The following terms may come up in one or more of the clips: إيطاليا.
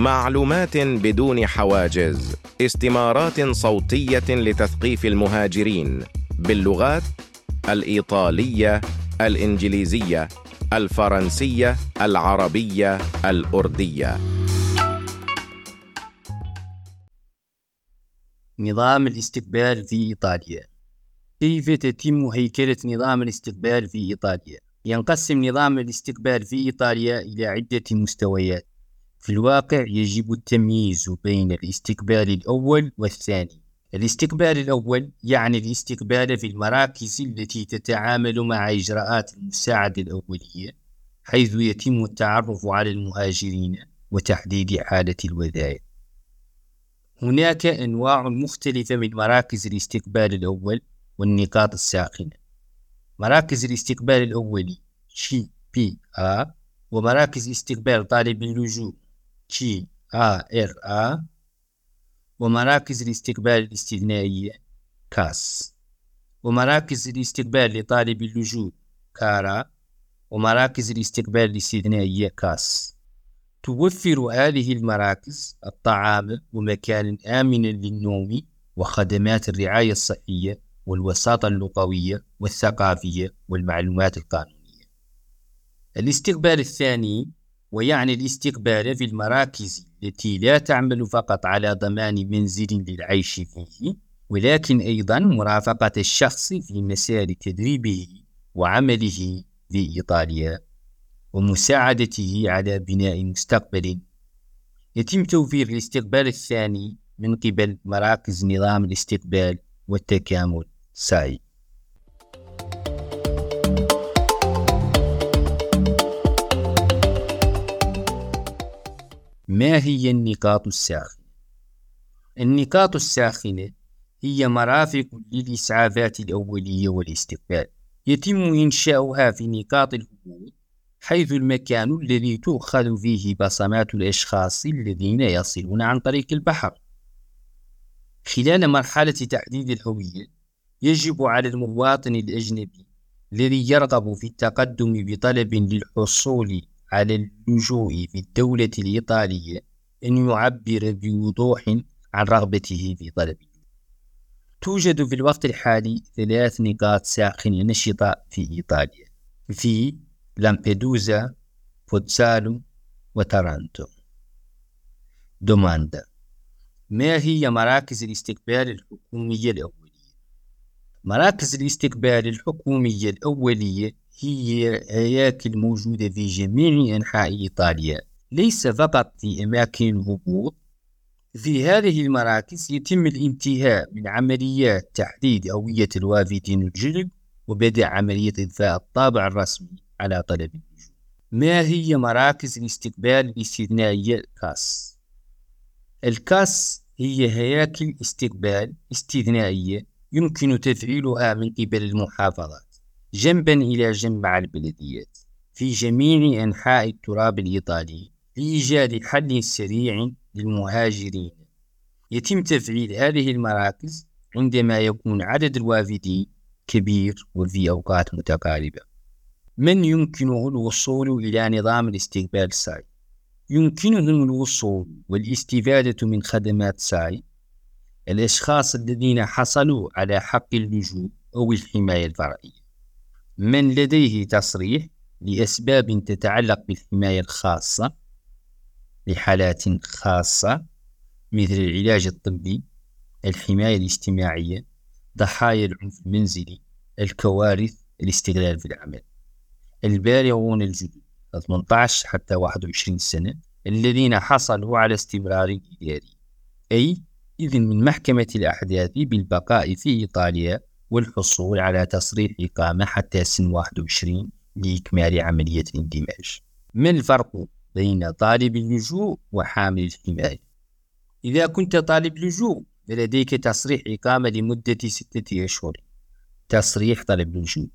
معلومات بدون حواجز، استمارات صوتية لتثقيف المهاجرين باللغات الإيطالية، الإنجليزية، الفرنسية، العربية، الأردية. نظام الاستقبال في إيطاليا. كيف تتم هيكلة نظام الاستقبال في إيطاليا؟ ينقسم نظام الاستقبال في إيطاليا إلى عدة مستويات. في الواقع يجب التمييز بين الاستقبال الأول والثاني. الاستقبال الأول يعني الاستقبال في المراكز التي تتعامل مع إجراءات المساعدة الأولية، حيث يتم التعرف على المهاجرين وتحديد حالة الوضع. هناك أنواع مختلفة من مراكز الاستقبال الأول والنقاط الساخنة. مراكز الاستقبال الأولي CPA، ومراكز استقبال طالب اللجوء CARA، ومراكز الاستقبال الاستثنائية CAS، ومراكز الاستقبال لطالب اللجوء CARA، ومراكز الاستقبال الاستثنائية CAS. توفر هذه المراكز الطعام ومكان آمن للنوم وخدمات الرعاية الصحية والوساطة اللغوية والثقافية والمعلومات القانونية. الاستقبال الثاني، ويعني الاستقبال في المراكز التي لا تعمل فقط على ضمان منزل للعيش فيه، ولكن أيضا مرافقة الشخص في مسار تدريبه وعمله في إيطاليا ومساعدته على بناء مستقبل. يتم توفير الاستقبال الثاني من قبل مراكز نظام الاستقبال والتكامل ساي. ما هي النقاط الساخنة؟ النقاط الساخنة هي مرافق للإسعافات الأولية والاستقبال، يتم إنشاؤها في نقاط الهبوط، حيث المكان الذي تؤخذ فيه بصمات الأشخاص الذين يصلون عن طريق البحر. خلال مرحلة تحديد الهوية، يجب على المواطن الأجنبي الذي يرغب في التقدم بطلب للحصول على اللجوء في الدولة الإيطالية أن يعبر بوضوح عن رغبته في طلبه. توجد في الوقت الحالي 3 نقاط ساخنة نشطة في إيطاليا، في لامبيدوزا، بوتسالو وترانتو. دوماندا: ما هي مراكز الاستقبال الحكومية الأولية؟ مراكز الاستقبال الحكومية الأولية هي هياكل موجودة في جميع أنحاء إيطاليا، ليس فقط في أماكن الهبوط. في هذه المراكز يتم الانتهاء من عمليات تحديد هوية الوافدين الجدد وبدء عملية إضفاء الطابع الرسمي على طلب اللجوء. ما هي مراكز الاستقبال الاستثنائية CAS؟ الكاس هي هياكل استقبال استثنائية يمكن تفعيلها من قبل المحافظات جنبا إلى جنب مع البلديات في جميع أنحاء التراب الإيطالي لإيجاد حل سريع للمهاجرين. يتم تفعيل هذه المراكز عندما يكون عدد الوافدين كبير وفي أوقات متقاربة. من يمكنه الوصول إلى نظام الاستقبال ساي؟ يمكنهم الوصول والاستفادة من خدمات ساي الأشخاص الذين حصلوا على حق اللجوء أو الحماية الفرعية. من لديه تصريح لأسباب تتعلق بالحماية الخاصة لحالات خاصة مثل العلاج الطبي، الحماية الاجتماعية، ضحايا العنف المنزلي، الكوارث، الاستغلال في العمل، البالغون الجدد 18 حتى 21 سنة الذين حصلوا على استمرار إداري أي إذن من محكمة الأحداث بالبقاء في إيطاليا والحصول على تصريح إقامة حتى سن 21 لإكمال عملية الاندماج. ما الفرق بين طالب اللجوء وحامل الحماية؟ إذا كنت طالب لجوء فلديك تصريح إقامة لمدة 6 أشهر تصريح طلب لجوء،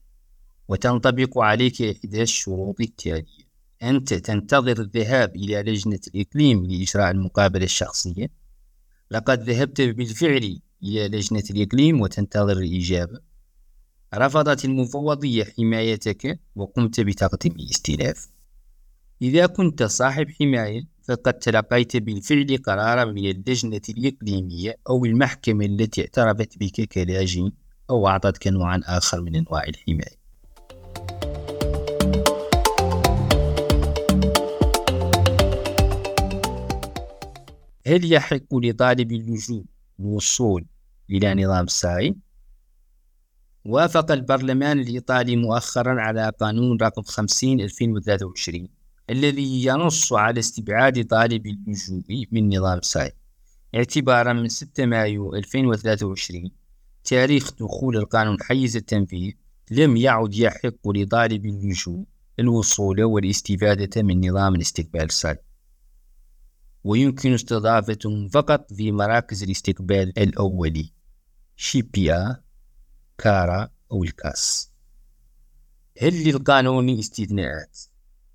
وتنطبق عليك إحدى الشروط التالية: أنت تنتظر الذهاب إلى لجنة الإقليم لإجراء المقابلة الشخصية. لقد ذهبت بالفعل إلى لجنة الإقليم وتنتظر الإجابة. رفضت المفوضية حمايتك وقمت بتقديم استئناف. إذا كنت صاحب حماية فقد تلقيت بالفعل قرارا من اللجنة الإقليمية أو المحكمة التي اعترفت بك كلاجئ أو أعطتك نوعا آخر من أنواع الحماية. هل يحق لطالب اللجوء الوصول إلى نظام صارم؟ وافق البرلمان الإيطالي مؤخرا على قانون رقم 50/2023 الذي ينص على استبعاد طالب اللجوء من نظام صارم اعتبارا من 6 مايو 2023 تاريخ دخول القانون حيز التنفيذ. لم يعد يحق لطالب اللجوء الوصول والاستفادة من نظام الاستقبال الصارم، ويمكن استضافتهم فقط في مراكز الاستقبال الأولي شيبيا، كارا أو الكاس. هل للقانون استثناءات؟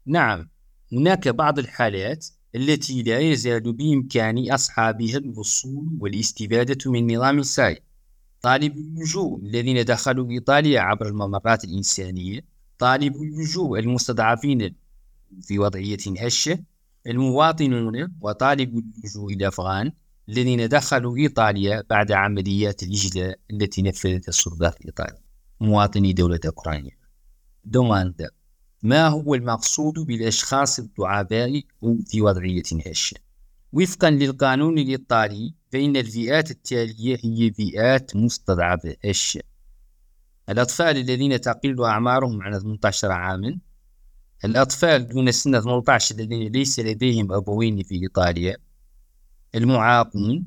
نعم، هناك بعض الحالات التي لا يزال بإمكان أصحابها الوصول والاستفادة من نظام الصارم. طالب اللجوء الذين دخلوا إيطاليا عبر الممرات الإنسانية، طالب اللجوء المستضعفين في وضعية هشة، المواطنون وطالب اللجوء الأفغان الذين دخلوا إيطاليا بعد عمليات الإجلاء التي نفذتها السلطات الإيطالية مواطني دولة أوكرانيا. دوماندا: ما هو المقصود بالأشخاص الضعفاء في وضعية هشة؟ وفقا للقانون الإيطالي فإن الفئات التالية هي فئات مستضعفة هشة: الأطفال الذين تقل أعمارهم عن 18 عاما، الأطفال دون سن 18 الذين ليس لديهم أبوين في إيطاليا، المعاقون،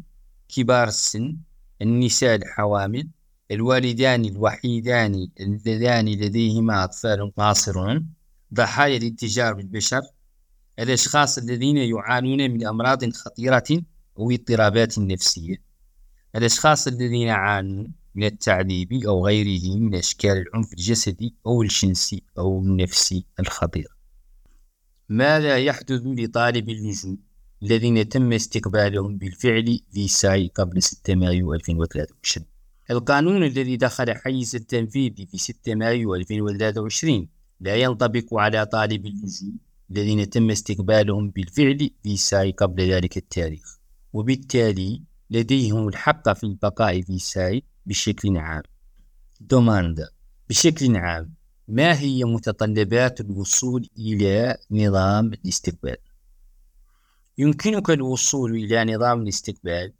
كبار السن، النساء الحوامل، الوالدان الوحيدان اللذان لديهما أطفال قاصرون، ضحايا الاتجار بالبشر، الأشخاص الذين يعانون من أمراض خطيرة أو اضطرابات نفسية، الأشخاص الذين عانوا من التعذيب أو غيره من أشكال العنف الجسدي أو الجنسي أو النفسي الخطير. ماذا يحدث لطالب اللجوء الذين تم استقبالهم بالفعل في ساي قبل 6 مايو 2023؟ القانون الذي دخل حيز التنفيذ في 6 مايو 2023 لا ينطبق على طالب اللجوء الذين تم استقبالهم بالفعل في ساي قبل ذلك التاريخ، وبالتالي لديهم الحق في البقاء في ساي بشكل عام. دوماندا: بشكل عام ما هي متطلبات الوصول إلى نظام الاستقبال؟ يمكنك الوصول إلى نظام الاستقبال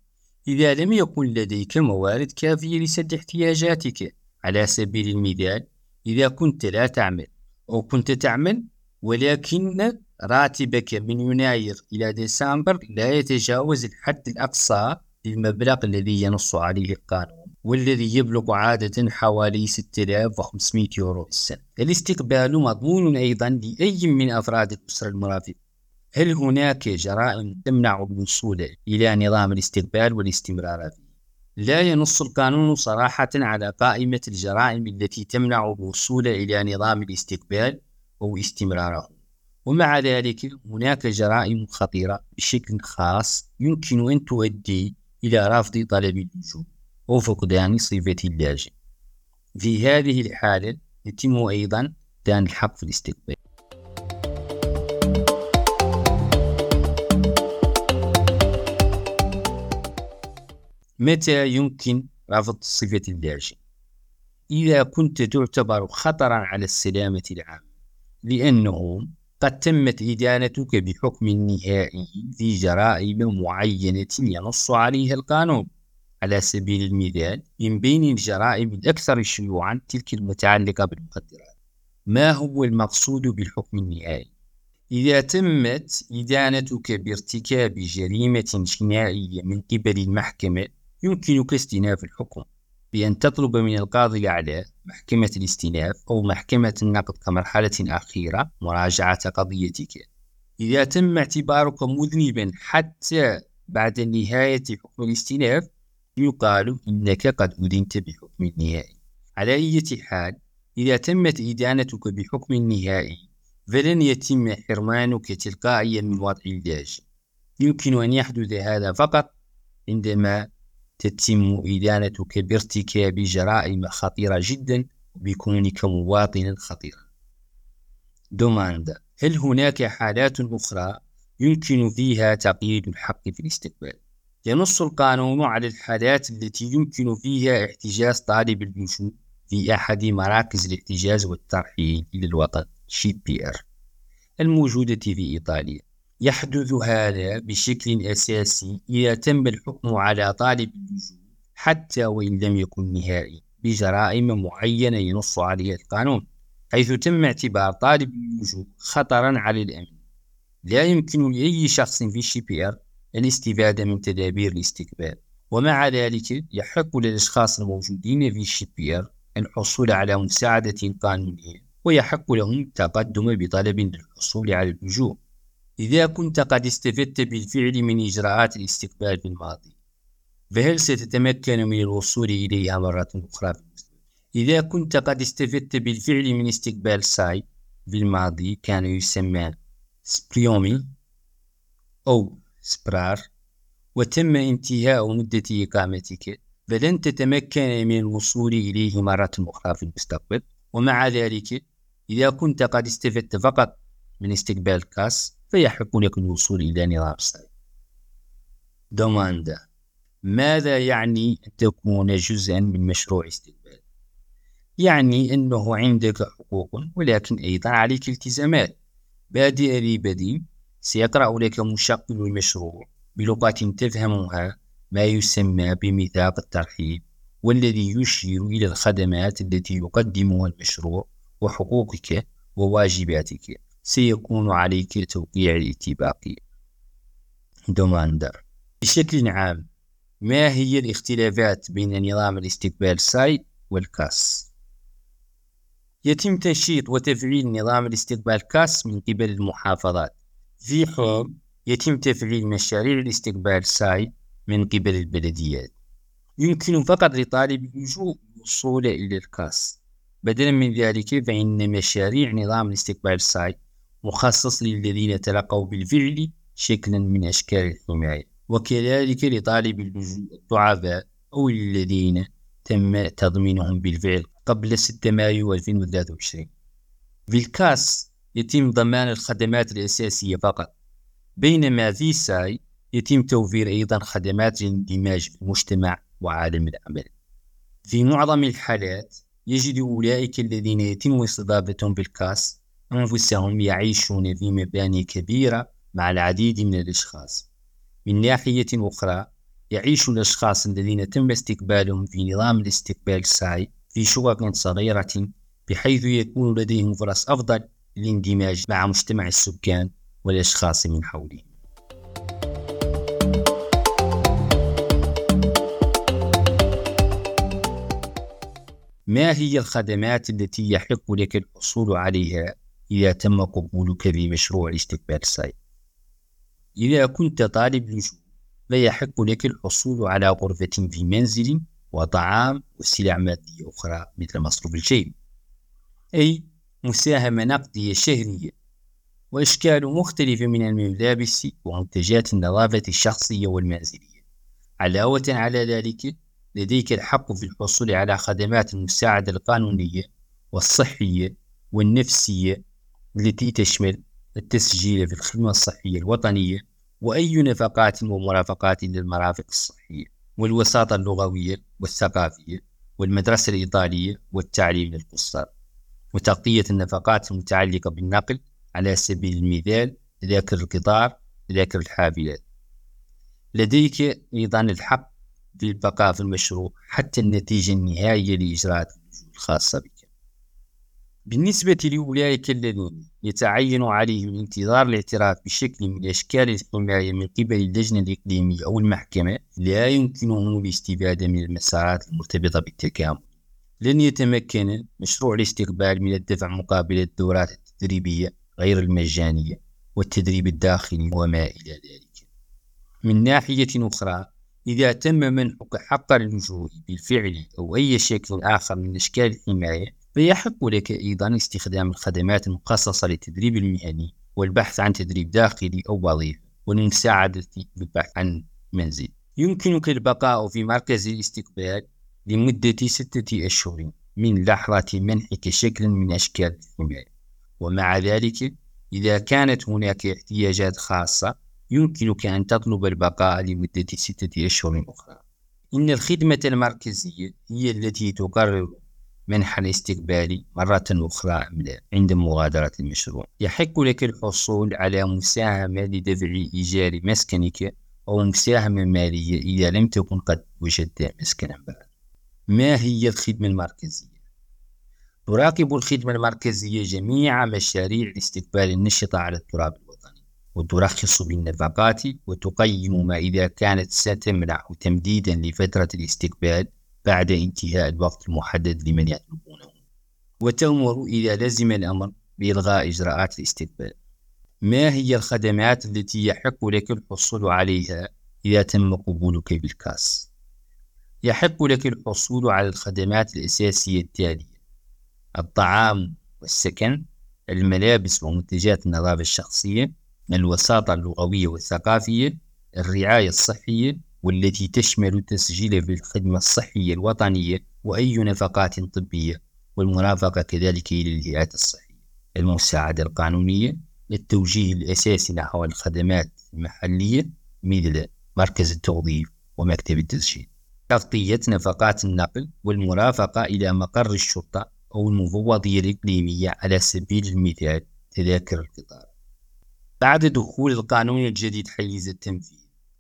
إذا لم يكن لديك موارد كافية لسد احتياجاتك. على سبيل المثال، إذا كنت لا تعمل أو كنت تعمل ولكن راتبك من يناير إلى ديسمبر لا يتجاوز الحد الأقصى للمبلغ الذي ينص عليه القانون والذي يبلغ عادة حوالي 6500 يورو في السنة. الاستقبال مضمون أيضا لأي من أفراد الأسرة المرافقة. هل هناك جرائم تمنع الوصول إلى نظام الاستقبال والاستمرار فيه؟ لا ينص القانون صراحة على قائمة الجرائم التي تمنع الوصول إلى نظام الاستقبال أو استمراره، ومع ذلك هناك جرائم خطيرة بشكل خاص يمكن أن تؤدي إلى رفض طلب اللجوء أو فقدان صفة اللاجئ. في هذه الحالة يتم أيضا دان الحق في الاستقبال. متى يمكن رفض صفة اللاجئ؟ إذا كنت تعتبر خطرا على السلامة العامة، لأنه قد تمت إدانتك بحكم نهائي في جرائم معينة ينص عليها القانون. على سبيل المثال، من بين الجرائم الأكثر شيوعا تلك المتعلقة بالمخدرات. ما هو المقصود بالحكم النهائي؟ إذا تمت إدانتك بارتكاب جريمة جنائية من قبل المحكمة، يمكنك استئناف الحكم بأن تطلب من القاضي الأعلى محكمة الاستئناف أو محكمة النقض كمرحلة أخيرة مراجعة قضيتك. إذا تم اعتبارك مذنبا حتى بعد نهاية حكم الاستئناف، يقال إنك قد أدنت بحكم نهائي. على أي حال، إذا تمت إدانتك بحكم نهائي فلن يتم حرمانك تلقائيا من وضع اللاجئ. يمكن أن يحدث هذا فقط عندما تتم إدانتك بارتكاب جرائم خطيرة جدا وبكونك مواطنا خطيرا. دوماندا: هل هناك حالات أخرى يمكن فيها تقييد الحق في الاستقبال. ينص القانون على الحالات التي يمكن فيها احتجاز طالب البنشوء في أحد مراكز الاحتجاز والترحيل إلى الوطن (CPR) الموجودة في إيطاليا. يحدث هذا بشكل أساسي إذا تم الحكم على طالب اللجوء حتى وإن لم يكن نهائي بجرائم معينة ينص عليها القانون، حيث تم اعتبار طالب اللجوء خطرا على الأمن. لا يمكن لأي شخص في CPR الاستفادة من تدابير الاستقبال، ومع ذلك يحق للأشخاص الموجودين في CPR الحصول على مساعدة قانونية، ويحق لهم التقدم بطلب للحصول على اللجوء إذا كنت قد استفدت بالفعل من إجراءات الاستقبال في الماضي، فهل ستتمكن من الوصول إليها مرة أخرى؟ إذا كنت قد استفدت بالفعل من استقبال ساي في الماضي كان يسمى سبريومي أو سبرار، وتم انتهاء مدة إقامتك، فلن تتمكن من الوصول إليه مرة أخرى في المستقبل. ومع ذلك إذا كنت قد استفدت فقط من استقبال كاس فيحق لك الوصول إلى نظام ساي. دوماندا: ماذا يعني أن تكون جزءا من مشروع استقبال؟ يعني أنه عندك حقوق ولكن أيضا عليك التزامات. بادئ ذي بديل سيقرأ لك مشغل المشروع بلغة تفهمها ما يسمى بميثاق الترحيب، والذي يشير إلى الخدمات التي يقدمها المشروع وحقوقك وواجباتك. سيكون عليك توقيع الاتفاقية. دوماندر: بشكل عام ما هي الاختلافات بين نظام الاستقبال ساي والكاس؟ يتم تنشيط وتفعيل نظام الاستقبال كاس من قبل المحافظات، في حين يتم تفعيل مشاريع الاستقبال ساي من قبل البلديات. يمكن فقط لطالب اللجوء الوصول إلى الكاس. بدلا من ذلك فإن مشاريع نظام الاستقبال ساي مخصص للذين تلقوا بالفعل شكلا من أشكال الحماية، وكذلك لطالب اللجوء الضعفاء أو الذين تم تضمينهم بالفعل قبل 6 مايو 2023. في الكاس يتم ضمان الخدمات الأساسية فقط، بينما في ساي يتم توفير أيضا خدمات الاندماج في المجتمع وعالم العمل. في معظم الحالات يجد أولئك الذين يتم استضافتهم بالكاس أنفسهم يعيشون في مباني كبيرة مع العديد من الأشخاص. من ناحية أخرى يعيش الأشخاص الذين تم استقبالهم في نظام الاستقبال الساعي في شقق صغيرة، بحيث يكون لديهم فرص أفضل للاندماج مع مجتمع السكان والأشخاص من حولهم. ما هي الخدمات التي يحق لك الحصول عليها إذا تم قبولك في مشروع الاستقبال الساي؟ إذا كنت طالب لجوء فيحق لك الحصول على غرفة في منزل وطعام وسلع مادية أخرى مثل مصروف الجيب، أي مساهمة نقدية شهرية، وأشكال مختلفة من الملابس ومنتجات النظافة الشخصية والمنزلية. علاوة على ذلك لديك الحق في الحصول على خدمات المساعدة القانونية والصحية والنفسية التي تشمل التسجيل في الخدمة الصحية الوطنية وأي نفقات ومرافقات للمرافق الصحية والوساطة اللغوية والثقافية والمدرسة الإيطالية والتعليم للقصار، وتغطية النفقات المتعلقة بالنقل على سبيل المثال تذاكر القطار، تذاكر الحافلات. لديك أيضا الحق في البقاء في المشروع حتى النتيجة النهائية لإجراءات الخاصة بك. بالنسبة لأولئك الذين يتعين عليهم انتظار الاعتراف بشكل من أشكال الحماية من قبل اللجنة الإقليمية أو المحكمة، لا يمكنهم الاستفادة من المسارات المرتبطة بالتكامل. لن يتمكن مشروع الاستقبال من الدفع مقابل الدورات التدريبية غير المجانية والتدريب الداخلي وما إلى ذلك. من ناحية أخرى إذا تم منحك حق اللجوء بالفعل أو أي شكل آخر من أشكال الحماية، فيحق لك أيضا استخدام الخدمات المخصصة للتدريب المهني والبحث عن تدريب داخلي أو وظيفة والمساعدة بالبحث عن منزل. يمكنك البقاء في مركز الاستقبال لمدة 6 أشهر من لحظة منحك شكل من أشكال الحماية، ومع ذلك إذا كانت هناك احتياجات خاصة يمكنك أن تطلب البقاء لمدة 6 أشهر أخرى. إن الخدمة المركزية هي التي تقرر منح الاستقبالي مرة أخرى عند مغادرة المشروع. يحق لك الحصول على مساهمة لدفع إيجار مسكنك أو مساهمة مالية إذا لم تكن قد وجدت مسكنا بعد. ما هي الخدمة المركزية؟ تراقب الخدمة المركزية جميع مشاريع الاستقبال النشطة على التراب الوطني، وترخص بالنفقات، وتقيم ما إذا كانت ستمنح تمديدا لفترة الاستقبال بعد انتهاء الوقت المحدد لمن يطلبونه، وتأمر إذا لزم الأمر بإلغاء إجراءات الاستقبال. ما هي الخدمات التي يحق لك الحصول عليها إذا تم قبولك بالكاس؟ يحق لك الحصول على الخدمات الأساسية التالية: الطعام والسكن، الملابس ومنتجات النظافة الشخصية، الوساطة اللغوية والثقافية، الرعاية الصحية والتي تشمل التسجيل في الخدمة الصحية الوطنية وأي نفقات طبية، والمرافقة كذلك إلى الهيئات الصحية، المساعدة القانونية، التوجيه الأساسي نحو الخدمات المحلية مثل مركز التوظيف ومكتب التسجيل، تغطية نفقات النقل والمرافقة إلى مقر الشرطة أو المفوضية الإقليمية على سبيل المثال، تذاكر القطار. بعد دخول القانون الجديد حيز التنفيذ،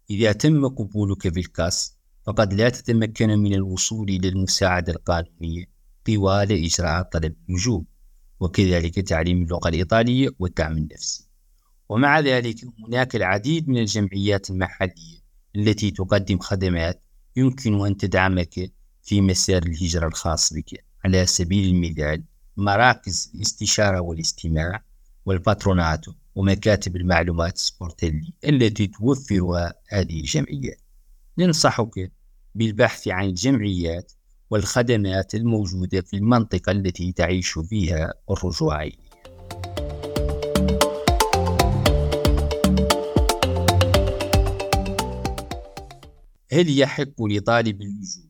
إذا تم قبولك بالكاس فقد لا تتمكن من الوصول إلى المساعدة القانونية طوال إجراء طلب النجوب، وكذلك تعليم اللغة الإيطالية والدعم النفسي. ومع ذلك هناك العديد من الجمعيات المحلية التي تقدم خدمات يمكن أن تدعمك في مسار الهجرة الخاص بك، على سبيل المثال مراكز الاستشارة والاستماع والباتروناتو ومكاتب المعلومات سبورتيلي التي توفرها هذه الجمعيات. ننصحك بالبحث عن الجمعيات والخدمات الموجودة في المنطقة التي تعيش فيها والرجوع إليها. هل يحق لطالب اللجوء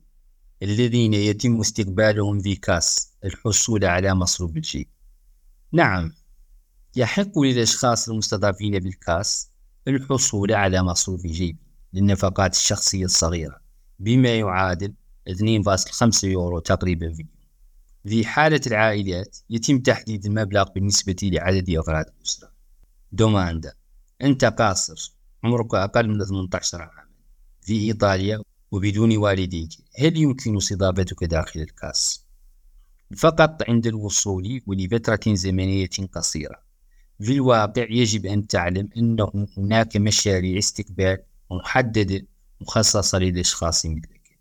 الذين يتم استقبالهم في كاس الحصول على مصروف الجيب؟ نعم، يحق للأشخاص المستضافين بالكاس الحصول على مصروف جيبي للنفقات الشخصية الصغيرة بما يعادل 2.5 يورو تقريبا في اليوم. في حالة العائلات يتم تحديد المبلغ بالنسبة لعدد أفراد الأسرة. دوماندا: أنت قاصر، عمرك أقل من 18 عاما، في إيطاليا وبدون والديك، هل يمكن استضافتك داخل الكاس؟ فقط عند الوصول ولفترة زمنية قصيرة. في الواقع يجب أن تعلم أن هناك مشاريع استقبال محددة مخصصة للأشخاص مثلك.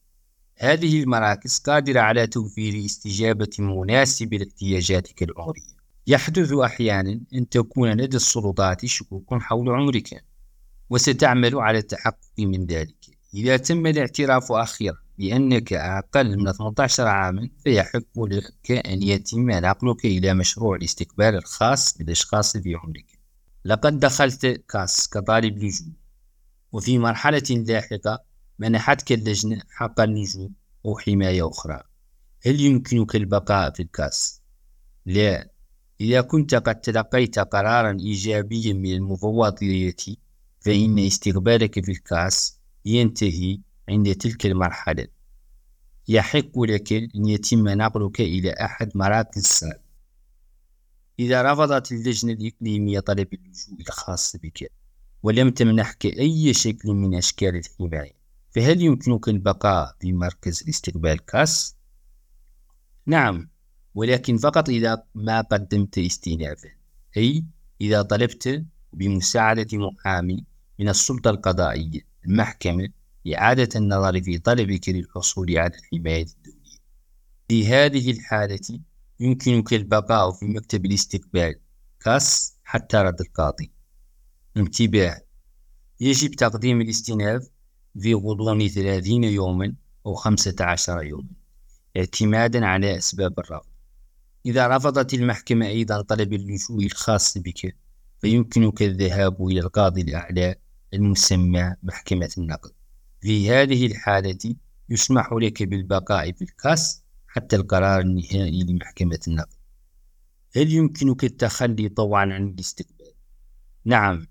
هذه المراكز قادرة على توفير استجابة مناسبة لاحتياجاتك العمرية. يحدث أحيانا أن تكون لدى السلطات شكوك حول عمرك، وستعمل على التحقق من ذلك. إذا تم الاعتراف أخيرا بأنك أقل من 18 عاما فيحق لك أن يتم نقلك إلى مشروع الاستقبال الخاص بالأشخاص في عمرك. لقد دخلت كاس كطالب لجوء، وفي مرحلة لاحقة منحتك اللجنة حق اللجوء أو حماية أخرى. هل يمكنك البقاء في الكاس؟ لا، إذا كنت قد تلقيت قرارا إيجابيا من المفوضية فإن استقبالك في الكاس ينتهي عند تلك المرحلة. يحق لك أن يتم نقلك إلى أحد مراكز السعي. إذا رفضت اللجنة الإقليمية طلب اللجوء الخاص بك ولم تمنحك أي شكل من أشكال الحماية، فهل يمكنك البقاء في مركز الاستقبال كاس؟ نعم، ولكن فقط إذا ما قدمت استئنافا، أي إذا طلبت بمساعدة محامي من السلطة القضائية المحكمة إعادة النظر في طلبك للحصول على الحماية الدولية. في هذه الحالة يمكنك البقاء في مكتب الاستقبال كاس حتى رد القاضي. انتباه، يجب تقديم الاستئناف في غضون 30 يوما أو 15 يوما اعتمادا على أسباب الرفض. إذا رفضت المحكمة أيضا طلب اللجوء الخاص بك فيمكنك الذهاب إلى القاضي الأعلى المسمى محكمة النقد. في هذه الحالة يسمح لك بالبقاء في الكاس حتى القرار النهائي لمحكمة النقد. هل يمكنك التخلي طوعا عن الاستقبال؟ نعم،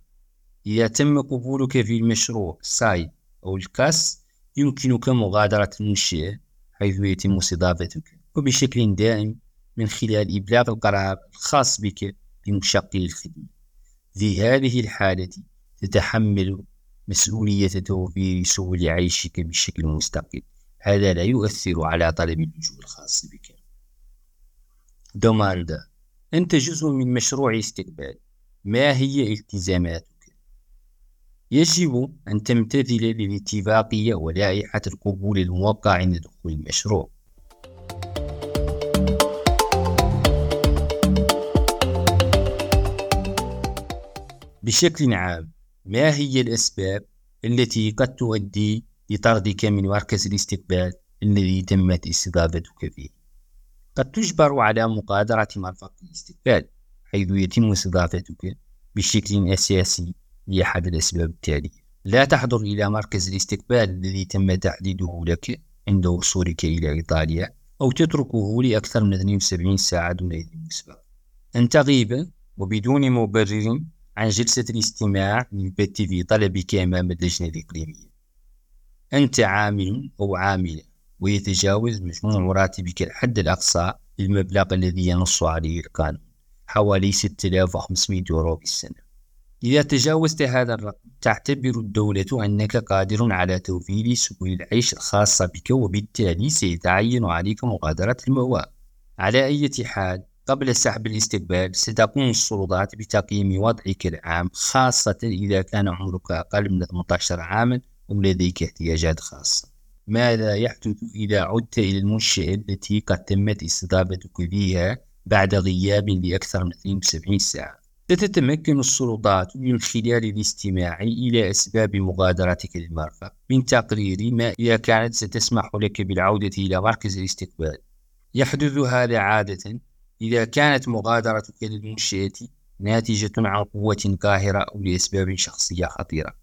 إذا تم قبولك في المشروع ساي أو الكاس يمكنك مغادرة المنشأة حيث يتم استضافتك وبشكل دائم من خلال إبلاغ القرار الخاص بك بمشغل الخدمة. في هذه الحالة تتحمل مسؤولية توفير سبل عيشك بشكل مستقل. هذا لا يؤثر على طلب اللجوء الخاص بك. دوماردا، أنت جزء من مشروع استقبال. ما هي التزاماتك؟ يجب أن تمتثل بالاتفاقية ولائحة القبول الموقع عند دخول المشروع. بشكل عام، ما هي الأسباب التي قد تؤدي لطردك من مركز الاستقبال الذي تمت استضافتك فيه؟ قد تجبر على مغادرة مرفق الاستقبال حيث يتم استضافتك بشكل أساسي لأحد الأسباب التالية: لا تحضر إلى مركز الاستقبال الذي تم تحديده لك عند وصولك إلى إيطاليا، أو تتركه لأكثر من 72 ساعة دون إذن مسبق. أن تغيب وبدون مبرر عن جلسة الاستماع للبت في طلبك أمام اللجنة الإقليمية. أنت عامل أو عاملة ويتجاوز مجموع راتبك الحد الأقصى للمبلغ الذي ينص عليه القانون، حوالي 6500 يورو بالسنة. إذا تجاوزت هذا الرقم تعتبر الدولة أنك قادر على توفير سبل العيش الخاصة بك، وبالتالي سيتعين عليك مغادرة الموقع. على أي حال، قبل سحب الاستقبال ستقوم السلطات بتقييم وضعك العام، خاصة إذا كان عمرك أقل من 18 عاما ولديك احتياجات خاصة. ماذا يحدث إذا عدت إلى المنشأة التي قد تمت استضافتك فيها بعد غياب لأكثر من 72 ساعة؟ ستتمكن السلطات من خلال الاستماع إلى أسباب مغادرتك للمرفق من تقرير ما إذا كانت ستسمح لك بالعودة إلى مركز الاستقبال. يحدث هذا عادة إذا كانت مغادرتك للمنشأة ناتجة عن قوة قاهرة أو لأسباب شخصية خطيرة.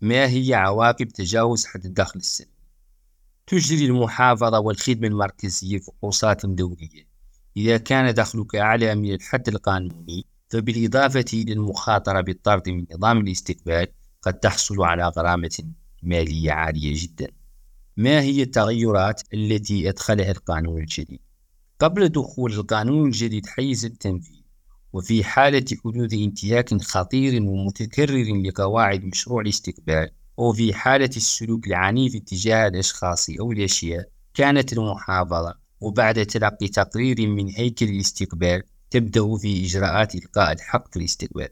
ما هي عواقب تجاوز حد الدخل السنوي؟ تجري المحافظة والخدمة المركزية فحوصات دورية. إذا كان دخلك أعلى من الحد القانوني، فبالإضافة إلى المخاطرة بالطرد من نظام الاستقبال، قد تحصل على غرامة مالية عالية جدا. ما هي التغيرات التي أدخلها القانون الجديد؟ قبل دخول القانون الجديد حيز التنفيذ، وفي حالة حدوث انتهاك خطير ومتكرر لقواعد مشروع الاستقبال، أو في حالة السلوك العنيف تجاه الأشخاص أو الأشياء، كانت المحافظة وبعد تلقي تقرير من هيكل الاستقبال تبدأ في إجراءات إلقاء الحق في الاستقبال.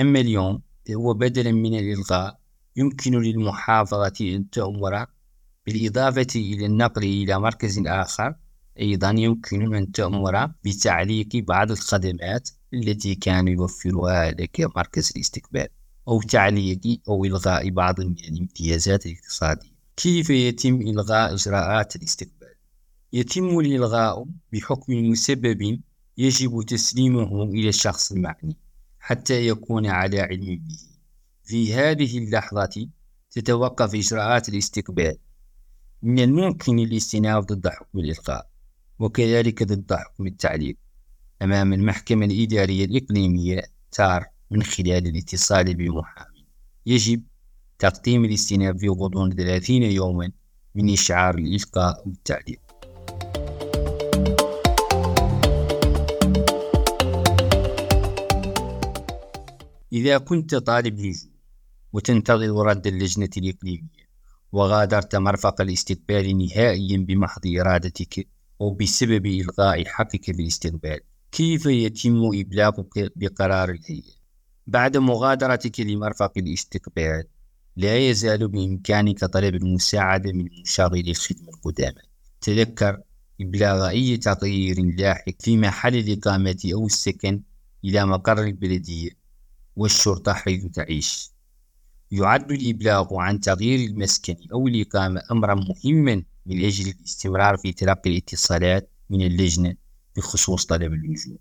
أما اليوم هو بدلا من الإلغاء يمكن للمحافظة أن تأمر، بالإضافة إلى النقل إلى مركز آخر، أيضا يمكن أن تأمر بتعليق بعض الخدمات التي كان يوفرها لك مركز الاستقبال، أو تعليق أو إلغاء بعض من الامتيازات الاقتصادية. كيف يتم إلغاء إجراءات الاستقبال؟ يتم الإلغاء بحكم مسبب يجب تسليمه إلى الشخص المعني حتى يكون على علم به. في هذه اللحظة تتوقف إجراءات الاستقبال. من الممكن الاستئناف ضد حكم الإلغاء، وكذلك ضد حكم التعليق أمام المحكمة الإدارية الإقليمية تار من خلال الاتصال بمحامي. يجب تقديم الاستئناف في غضون 30 يوما من إشعار الإلقاء أو التعليق. إذا كنت طالب لجوء وتنتظر رد اللجنة الإقليمية وغادرت مرفق الاستقبال نهائيا بمحض إرادتك أو بسبب إلغاء حقك في الاستقبال، كيف يتم إبلاغك بقرار الهيئة؟ بعد مغادرتك لمرفق الاستقبال لا يزال بإمكانك طلب المساعدة من مشغل الخدمة القدامى. تذكر إبلاغ أي تغيير لاحق في محل الإقامة أو السكن إلى مقر البلدية والشرطة حيث تعيش. يعد الإبلاغ عن تغيير المسكن أو الإقامة أمرا مهما من أجل الاستمرار في تلقي الاتصالات من اللجنة بخصوص طلب اللجوء.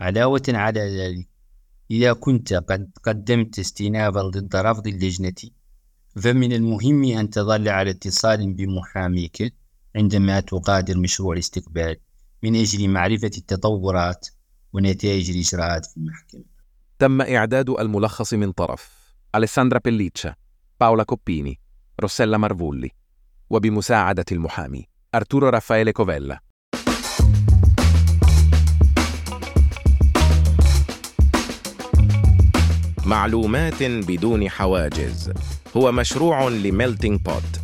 علاوة على ذلك، إذا كنت قد قدمت استئنافا ضد رفض اللجنة، فمن المهم أن تظل على اتصال بمحاميك عندما تغادر مشروع الاستقبال من أجل معرفة التطورات ونتائج الإجراءات في المحكمة. تم إعداد الملخص من طرف ألساندرا بيليتشا، باولا كوبيني، روسيلا مارفولي، وبمساعدة المحامي أرتورو رافائيل كوفيلا. معلومات بدون حواجز هو مشروع لميلتينج بوت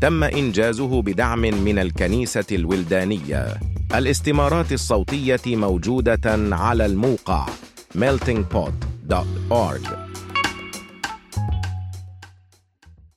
تم إنجازه بدعم من الكنيسة الولدانية. الاستمارات الصوتية موجودة على الموقع meltingpot.org.